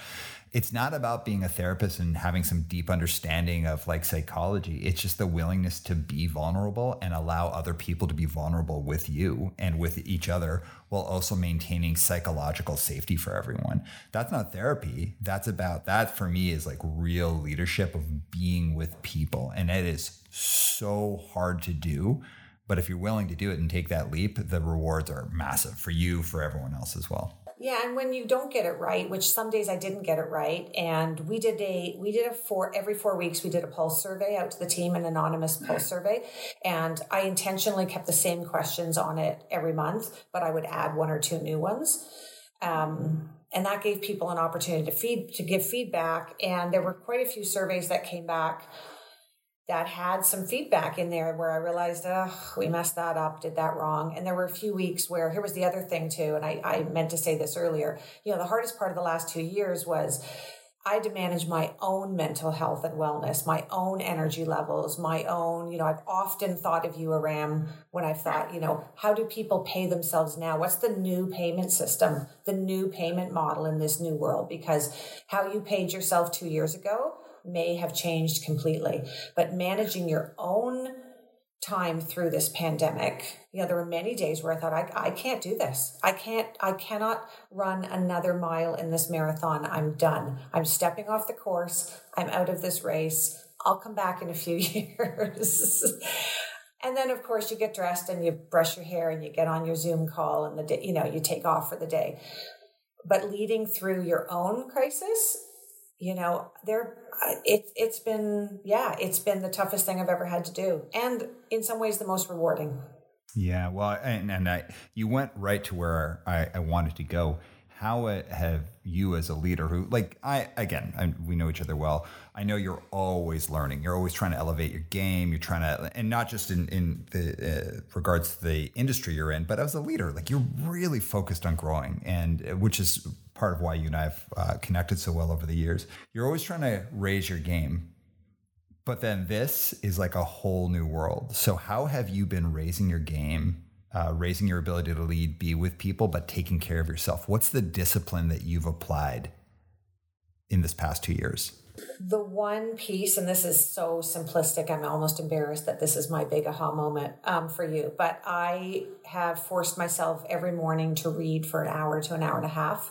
It's not about being a therapist and having some deep understanding of like psychology. It's just the willingness to be vulnerable and allow other people to be vulnerable with you and with each other, while also maintaining psychological safety for everyone. That's not therapy. That's about, that for me is like real leadership of being with people. And it is so hard to do, but if you're willing to do it and take that leap, the rewards are massive for you, for everyone else as well. Yeah, and when you don't get it right, which some days I didn't get it right, and we did a we did a four every four weeks we did a pulse survey out to the team, an anonymous pulse survey, and I intentionally kept the same questions on it every month, but I would add one or two new ones, um, and that gave people an opportunity to feed to give feedback, and there were quite a few surveys that came back that had some feedback in there where I realized, oh, we messed that up, did that wrong. And there were a few weeks where, here was the other thing too, and I, I meant to say this earlier, you know, the hardest part of the last two years was I had to manage my own mental health and wellness, my own energy levels, my own, you know, I've often thought of you, Aram, when I've thought, you know, how do people pay themselves now? What's the new payment system, the new payment model in this new world? Because how you paid yourself two years ago may have changed completely, but managing your own time through this pandemic, you know, there were many days where I thought, I, I can't do this. I can't, I cannot run another mile in this marathon. I'm done. I'm stepping off the course. I'm out of this race. I'll come back in a few years. And then, of course, you get dressed and you brush your hair and you get on your Zoom call and the day, you know, you take off for the day. But leading through your own crisis, you know, there, it, it's been, yeah, it's been the toughest thing I've ever had to do. And in some ways, the most rewarding. Yeah. Well, and, and I, you went right to where I, I wanted to go. How have you as a leader who, like, I, again, I, we know each other well. I know you're always learning. You're always trying to elevate your game. You're trying to, and not just in, in the uh, regards to the industry you're in, but as a leader, like you're really focused on growing, and which is part of why you and I have uh, connected so well over the years. You're always trying to raise your game, but then this is like a whole new world. So how have you been raising your game? Uh, raising your ability to lead, be with people, but taking care of yourself. What's the discipline that you've applied in this past two years? The one piece, and this is so simplistic, I'm almost embarrassed that this is my big aha moment um, for you, but I have forced myself every morning to read for an hour to an hour and a half,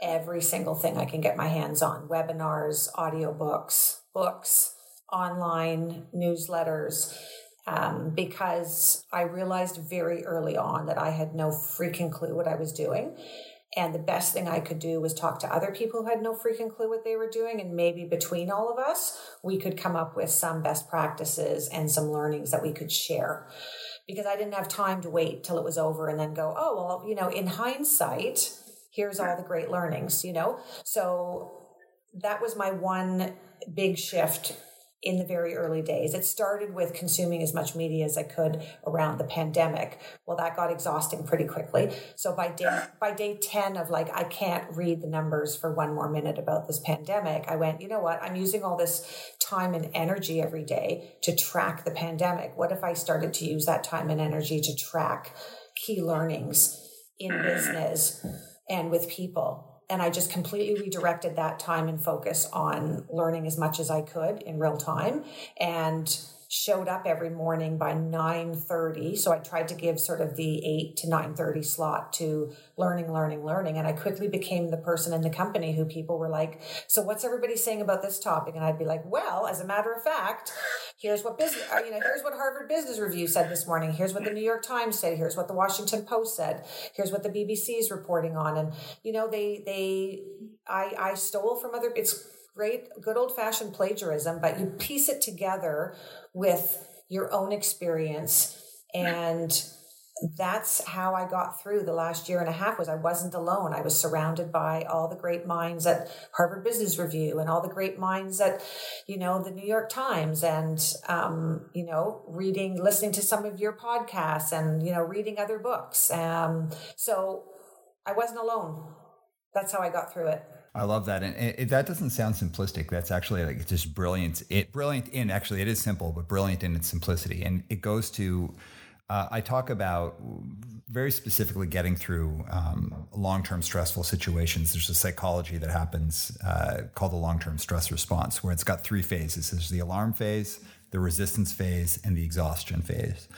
every single thing I can get my hands on, webinars, audiobooks, books, online newsletters, Um, because I realized very early on that I had no freaking clue what I was doing. And the best thing I could do was talk to other people who had no freaking clue what they were doing. And maybe between all of us, we could come up with some best practices and some learnings that we could share. Because I didn't have time to wait till it was over and then go, oh, well, you know, in hindsight, here's all the great learnings, you know? So that was my one big shift in the very early days. It started with consuming as much media as I could around the pandemic. Well, that got exhausting pretty quickly. So by day, by day ten of like, I can't read the numbers for one more minute about this pandemic, I went, you know what, I'm using all this time and energy every day to track the pandemic. What if I started to use that time and energy to track key learnings in business and with people? And I just completely redirected that time and focus on learning as much as I could in real time, and showed up every morning by nine thirty. So I tried to give sort of the eight to nine thirty slot to learning, learning, learning. And I quickly became the person in the company who people were like, so what's everybody saying about this topic? And I'd be like, well, as a matter of fact, here's what business, you know, here's what Harvard Business Review said this morning. Here's what the New York Times said. Here's what the Washington Post said. Here's what the B B C is reporting on. And, you know, they, they, I, I stole from other, it's great, good old-fashioned plagiarism, but you piece it together with your own experience. And that's how I got through the last year and a half, was I wasn't alone. I was surrounded by all the great minds at Harvard Business Review and all the great minds at, you know, the New York Times, and, um, you know, reading, listening to some of your podcasts, and, you know, reading other books. Um, so I wasn't alone. That's how I got through it. I love that. And it, it, that doesn't sound simplistic. That's actually like just brilliant. It brilliant in actually, it is simple, but brilliant in its simplicity. And it goes to uh, I talk about very specifically getting through um, long-term stressful situations. There's a psychology that happens uh, called the long-term stress response, where it's got three phases. There's the alarm phase, the resistance phase, and the exhaustion phase.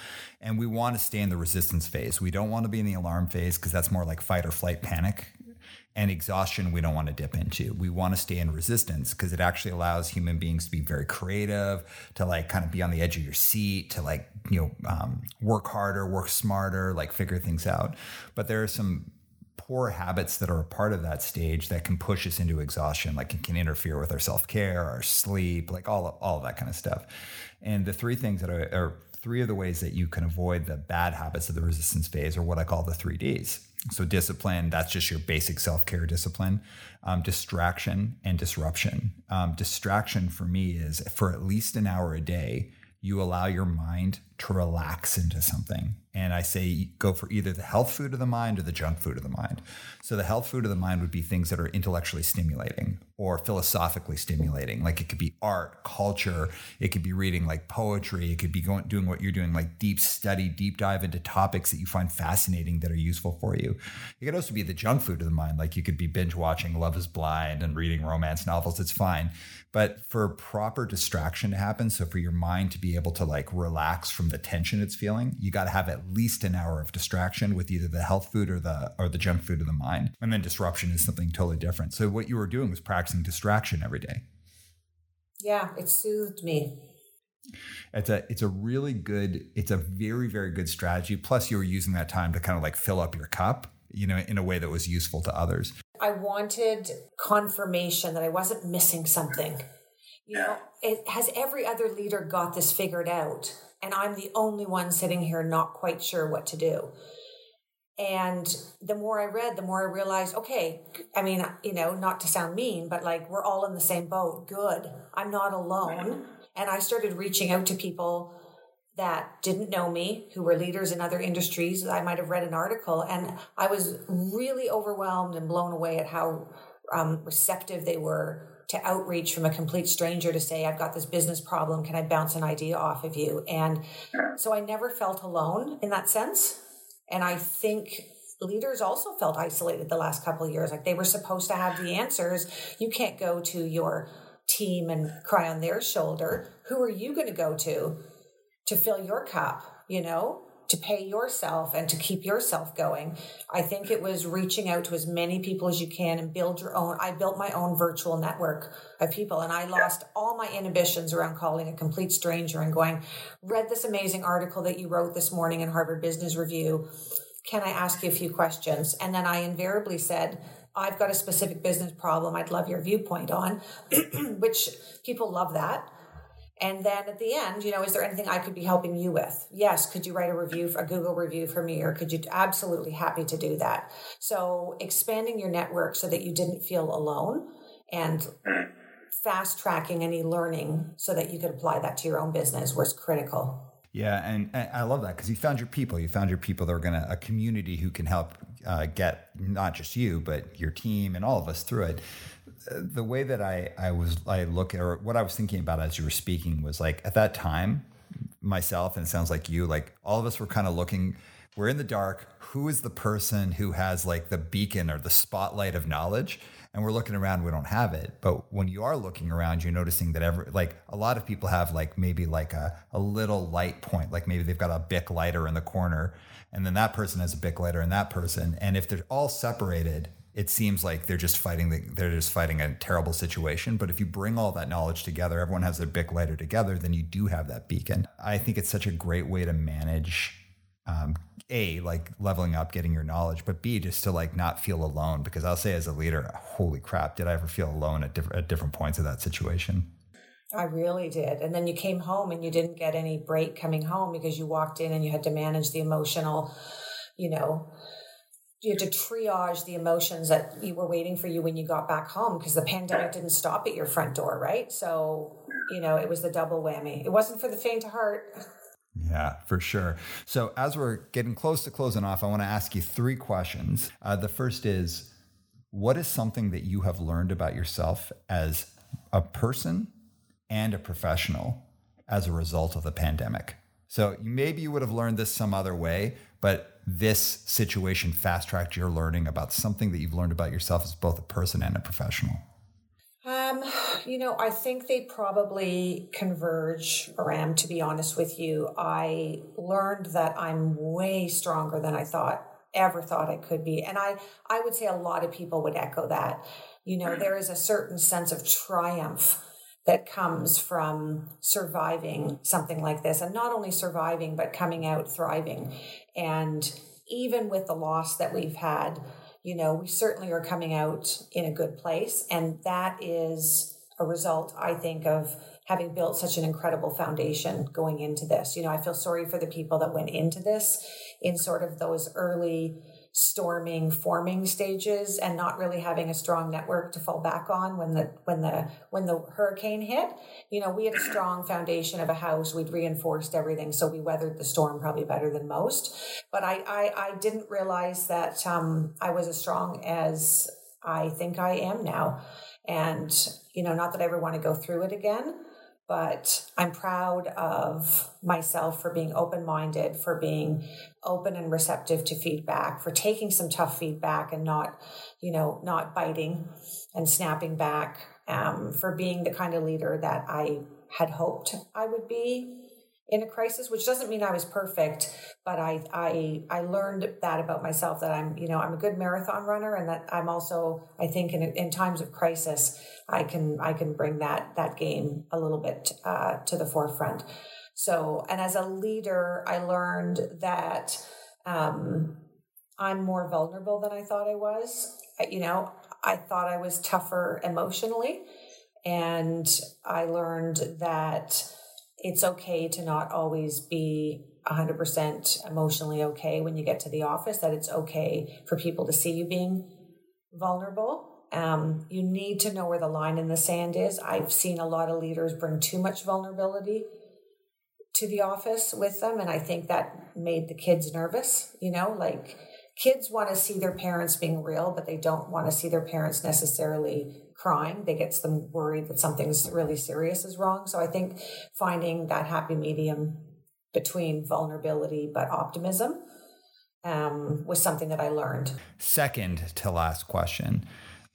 And we want to stay in the resistance phase. We don't want to be in the alarm phase because that's more like fight or flight panic. And exhaustion, we don't want to dip into. We want to stay in resistance because it actually allows human beings to be very creative, to like kind of be on the edge of your seat, to like, you know, um, work harder, work smarter, like figure things out. But there are some poor habits that are a part of that stage that can push us into exhaustion. Like it can interfere with our self-care, our sleep, like all of, all of that kind of stuff. And the three things that are, are three of the ways that you can avoid the bad habits of the resistance phase are what I call the three Ds. So discipline, that's just your basic self-care discipline, um, distraction, and disruption. Um, distraction for me is for at least an hour a day, you allow your mind to relax into something. And I say go for either the health food of the mind or the junk food of the mind. So the health food of the mind would be things that are intellectually stimulating or philosophically stimulating. Like it could be art, culture. It could be reading like poetry. It could be going doing what you're doing, like deep study, deep dive into topics that you find fascinating that are useful for you. It could also be the junk food of the mind. Like you could be binge watching Love is Blind and reading romance novels. It's fine. But for proper distraction to happen, so for your mind to be able to like relax from the tension it's feeling, you got to have at least an hour of distraction with either the health food or the or the junk food of the mind. And then disruption is something totally different. So what you were doing was practicing distraction every day. Yeah, it soothed me. It's a it's a really good, it's a very, very good strategy. Plus you were using that time to kind of like fill up your cup, you know, in a way that was useful to others. I wanted confirmation that I wasn't missing something. You know, it, has every other leader got this figured out? And I'm the only one sitting here not quite sure what to do. And the more I read, the more I realized, okay, I mean, you know, not to sound mean, but like we're all in the same boat. Good. I'm not alone. And I started reaching out to people that didn't know me, who were leaders in other industries. I might have read an article, and I was really overwhelmed and blown away at how um, receptive they were to outreach from a complete stranger to say, I've got this business problem. Can I bounce an idea off of you? And so I never felt alone in that sense. And I think leaders also felt isolated the last couple of years. Like they were supposed to have the answers. You can't go to your team and cry on their shoulder. Who are you going to go to to fill your cup, you know, to pay yourself and to keep yourself going? I think it was reaching out to as many people as you can and build your own. I built my own virtual network of people, and I lost all my inhibitions around calling a complete stranger and going, read this amazing article that you wrote this morning in Harvard Business Review. Can I ask you a few questions? And then I invariably said, I've got a specific business problem I'd love your viewpoint on, which people love that. And then at the end, you know, is there anything I could be helping you with? Yes. Could you write a review, a Google review for me? Or could you? Absolutely happy to do that. So expanding your network so that you didn't feel alone, and fast tracking any learning so that you could apply that to your own business was critical. Yeah. And, and I love that because you found your people. You found your people that are going to a community who can help uh, get not just you, but your team and all of us through it. The way that I, I was, I look at, or what I was thinking about as you were speaking was like, at that time, myself, and it sounds like you, like all of us were kind of looking, we're in the dark. Who is the person who has like the beacon or the spotlight of knowledge? And we're looking around, we don't have it. But when you are looking around, you're noticing that every, like a lot of people have like maybe like a, a little light point, like maybe they've got a Bic lighter in the corner, and then that person has a Bic lighter and that person. And if they're all separated, it seems like they're just fighting. The, they're just fighting a terrible situation. But if you bring all that knowledge together, everyone has their Bic lighter together, then you do have that beacon. I think it's such a great way to manage. Um, a, like leveling up, getting your knowledge, but B, just to like not feel alone. Because I'll say as a leader, holy crap, did I ever feel alone at different at different points of that situation? I really did. And then you came home and you didn't get any break coming home because you walked in and you had to manage the emotional, you know. You had to triage the emotions that you were waiting for you when you got back home because the pandemic didn't stop at your front door, right? So, you know, it was the double whammy. It wasn't for the faint of heart. Yeah, for sure. So as we're getting close to closing off, I want to ask you three questions. Uh, the first is, what is something that you have learned about yourself as a person and a professional as a result of the pandemic? So maybe you would have learned this some other way, but this situation fast-tracked your learning about something that you've learned about yourself as both a person and a professional. Um, you know, I think they probably converge, Aram, to be honest with you. I learned that I'm way stronger than I thought, ever thought I could be. And I, I would say a lot of people would echo that. You know, there is a certain sense of triumph that comes from surviving something like this, and not only surviving, but coming out thriving. And even with the loss that we've had, you know, we certainly are coming out in a good place. And that is a result, I think, of having built such an incredible foundation going into this. You know, I feel sorry for the people that went into this in sort of those early storming, forming stages and not really having a strong network to fall back on when the when the when the hurricane hit. You know, we had a strong foundation of a house. We'd reinforced everything, so we weathered the storm probably better than most. But I I, I didn't realize that um, I was as strong as I think I am now. And you know, not that I ever want to go through it again, but I'm proud of myself for being open-minded, for being open and receptive to feedback, for taking some tough feedback and not, you know, not biting and snapping back, um, for being the kind of leader that I had hoped I would be in a crisis, which doesn't mean I was perfect, but I, I, I learned that about myself, that I'm, you know, I'm a good marathon runner, and that I'm also, I think in, in times of crisis, I can, I can bring that, that game a little bit uh, to the forefront. So, and as a leader, I learned that um, I'm more vulnerable than I thought I was. You know, I thought I was tougher emotionally, and I learned that it's okay to not always be one hundred percent emotionally okay when you get to the office, that it's okay for people to see you being vulnerable. Um, you need to know where the line in the sand is. I've seen a lot of leaders bring too much vulnerability to the office with them, and I think that made the kids nervous. You know, like kids want to see their parents being real, but they don't want to see their parents necessarily crying. That gets them worried that something's really serious is wrong. So I think finding that happy medium between vulnerability but optimism um, was something that I learned. Second to last question.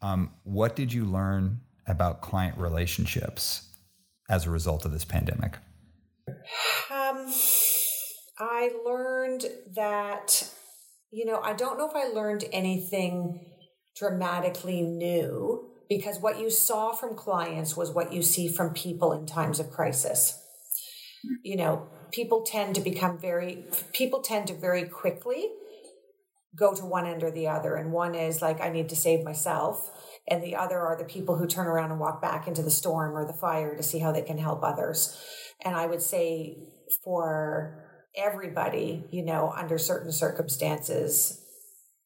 Um, what did you learn about client relationships as a result of this pandemic? Um, I learned that, you know, I don't know if I learned anything dramatically new, because what you saw from clients was what you see from people in times of crisis. You know, people tend to become very, people tend to very quickly go to one end or the other. And one is like, I need to save myself. And the other are the people who turn around and walk back into the storm or the fire to see how they can help others. And I would say for everybody, you know, under certain circumstances,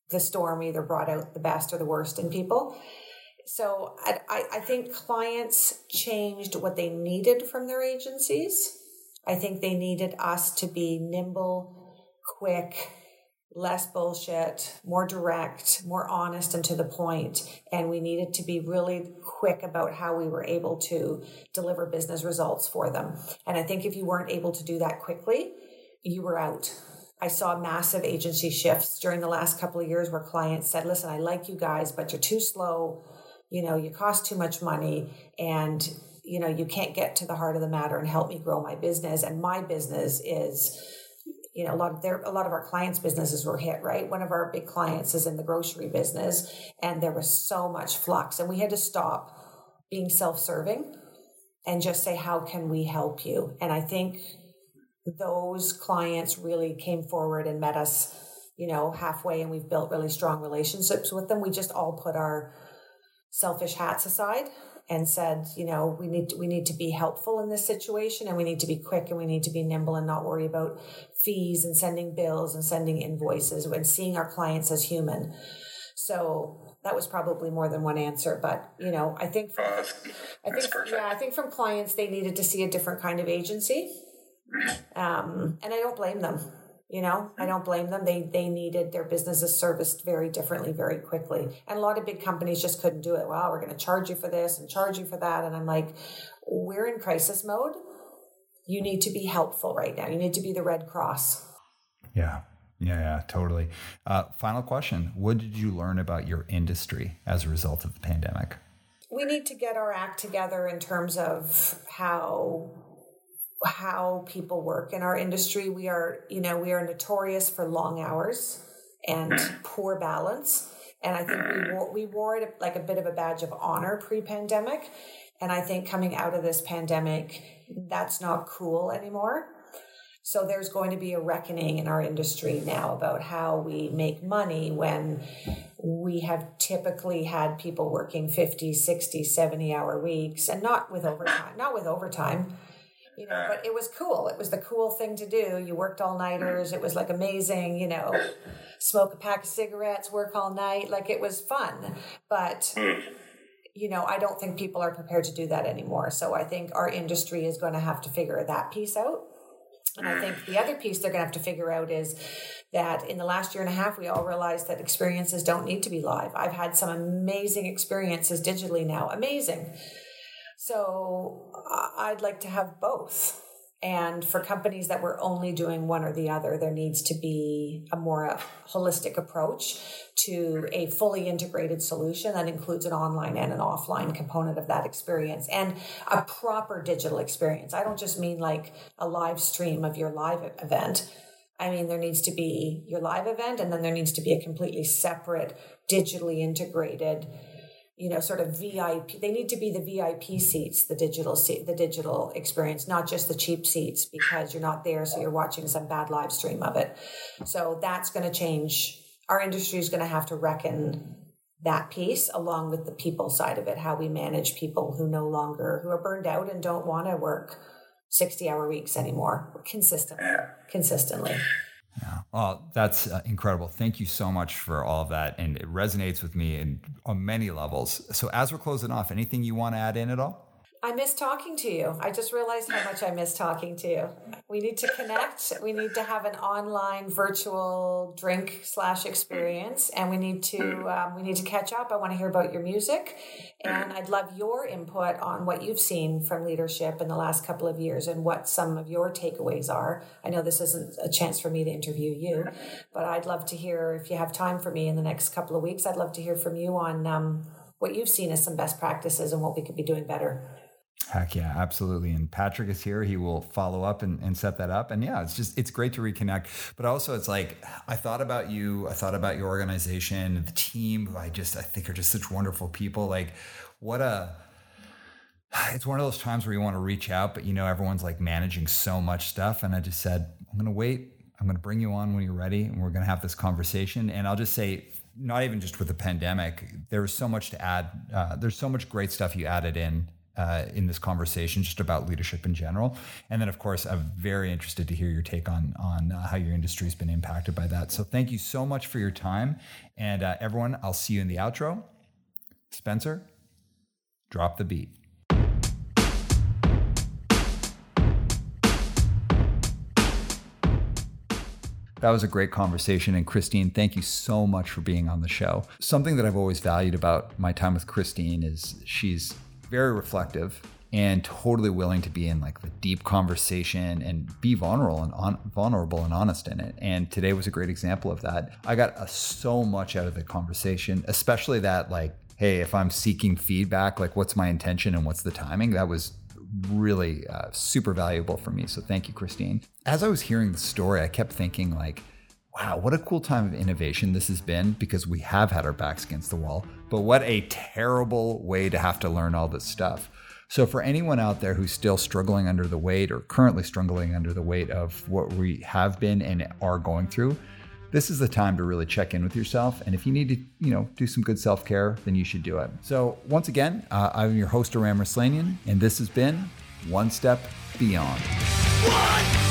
the storm either brought out the best or the worst in people. So I, I think clients changed what they needed from their agencies. I think they needed us to be nimble, quick, less bullshit, more direct, more honest and to the point. And we needed to be really quick about how we were able to deliver business results for them. And I think if you weren't able to do that quickly, you were out. I saw massive agency shifts during the last couple of years where clients said, listen, I like you guys, but you're too slow. You know, you cost too much money, and, you know, you can't get to the heart of the matter and help me grow my business. And my business is, you know, a lot of their, a lot of our clients' businesses were hit, right? One of our big clients is in the grocery business, and there was so much flux, and we had to stop being self-serving and just say, how can we help you? And I think those clients really came forward and met us, you know, halfway, and we've built really strong relationships with them. We just all put our selfish hats aside and said, you know, we need to, we need to be helpful in this situation, and we need to be quick, and we need to be nimble, and not worry about fees and sending bills and sending invoices and seeing our clients as human. So that was probably more than one answer, but you know, I think from, uh, I think yeah, I think from clients they needed to see a different kind of agency, um, and I don't blame them. You know, I don't blame them. They they needed their businesses serviced very differently, very quickly. And a lot of big companies just couldn't do it. Well, we're going to charge you for this and charge you for that. And I'm like, we're in crisis mode. you need to be helpful right now. You need to be the Red Cross. Yeah, yeah, yeah, totally. Uh, final question. What did you learn about your industry as a result of the pandemic? We need to get our act together in terms of how how people work in our industry. We are, you know, we are notorious for long hours and poor balance. And I think we wore, we wore it like a bit of a badge of honor pre-pandemic. And I think coming out of this pandemic, that's not cool anymore. So there's going to be a reckoning in our industry now about how we make money when we have typically had people working fifty, sixty, seventy hour weeks, and not with overtime, not with overtime, you know, but it was cool. It was the cool thing to do. You worked all nighters. It was like amazing, you know, smoke a pack of cigarettes, work all night. Like it was fun, but you know, I don't think people are prepared to do that anymore. So I think our industry is going to have to figure that piece out. And I think the other piece they're going to have to figure out is that in the last year and a half, we all realized that experiences don't need to be live. I've had some amazing experiences digitally now. Amazing. So I'd like to have both. And for companies that were only doing one or the other, there needs to be a more holistic approach to a fully integrated solution that includes an online and an offline component of that experience and a proper digital experience. I don't just mean like a live stream of your live event. I mean, there needs to be your live event, and then there needs to be a completely separate, digitally integrated, you know, sort of V I P. They need to be the V I P seats, the digital seat, the digital experience, not just the cheap seats because you're not there, so you're watching some bad live stream of it. So that's going to change. Our industry is going to have to reckon that piece along with the people side of it, how we manage people who no longer, who are burned out and don't want to work sixty-hour weeks anymore, consistently, consistently. Yeah. Well, that's uh, incredible. Thank you so much for all of that. And it resonates with me in, on many levels. So as we're closing off, anything you want to add in at all? I miss talking to you. I just realized how much I miss talking to you. We need to connect. We need to have an online virtual drink slash experience. And we need to um, we need to catch up. I want to hear about your music. And I'd love your input on what you've seen from leadership in the last couple of years and what some of your takeaways are. I know this isn't a chance for me to interview you, but I'd love to hear, if you have time for me in the next couple of weeks, I'd love to hear from you on um, what you've seen as some best practices and what we could be doing better. Heck yeah, absolutely. And Patrick is here. He will follow up and, and set that up. And yeah, it's just, it's great to reconnect. But also it's like, I thought about you, I thought about your organization, the team, who I just, I think are just such wonderful people. Like what a, it's one of those times where you want to reach out, but you know, everyone's like managing so much stuff. And I just said, I'm going to wait. I'm going to bring you on when you're ready. And we're going to have this conversation. And I'll just say, not even just with the pandemic, there was so much to add. Uh, there's so much great stuff you added in. Uh, in this conversation, just about leadership in general. And then, of course, I'm very interested to hear your take on on uh, how your industry has been impacted by that. So thank you so much for your time. And uh, everyone, I'll see you in the outro. Spencer, drop the beat. That was a great conversation. And Christine, thank you so much for being on the show. Something that I've always valued about my time with Christine is she's very reflective and totally willing to be in like the deep conversation and be vulnerable and on, vulnerable and honest in it. And today was a great example of that. I got uh, so much out of the conversation, especially that like, hey, if I'm seeking feedback, like what's my intention and what's the timing? That was really uh, super valuable for me. So thank you, Christine. As I was hearing the story, I kept thinking like, wow, what a cool time of innovation this has been because we have had our backs against the wall, but what a terrible way to have to learn all this stuff. So for anyone out there who's still struggling under the weight or currently struggling under the weight of what we have been and are going through, this is the time to really check in with yourself. And if you need to, you know, do some good self-care, then you should do it. So once again, uh, I'm your host, Aram Arslanian, and this has been One Step Beyond. One.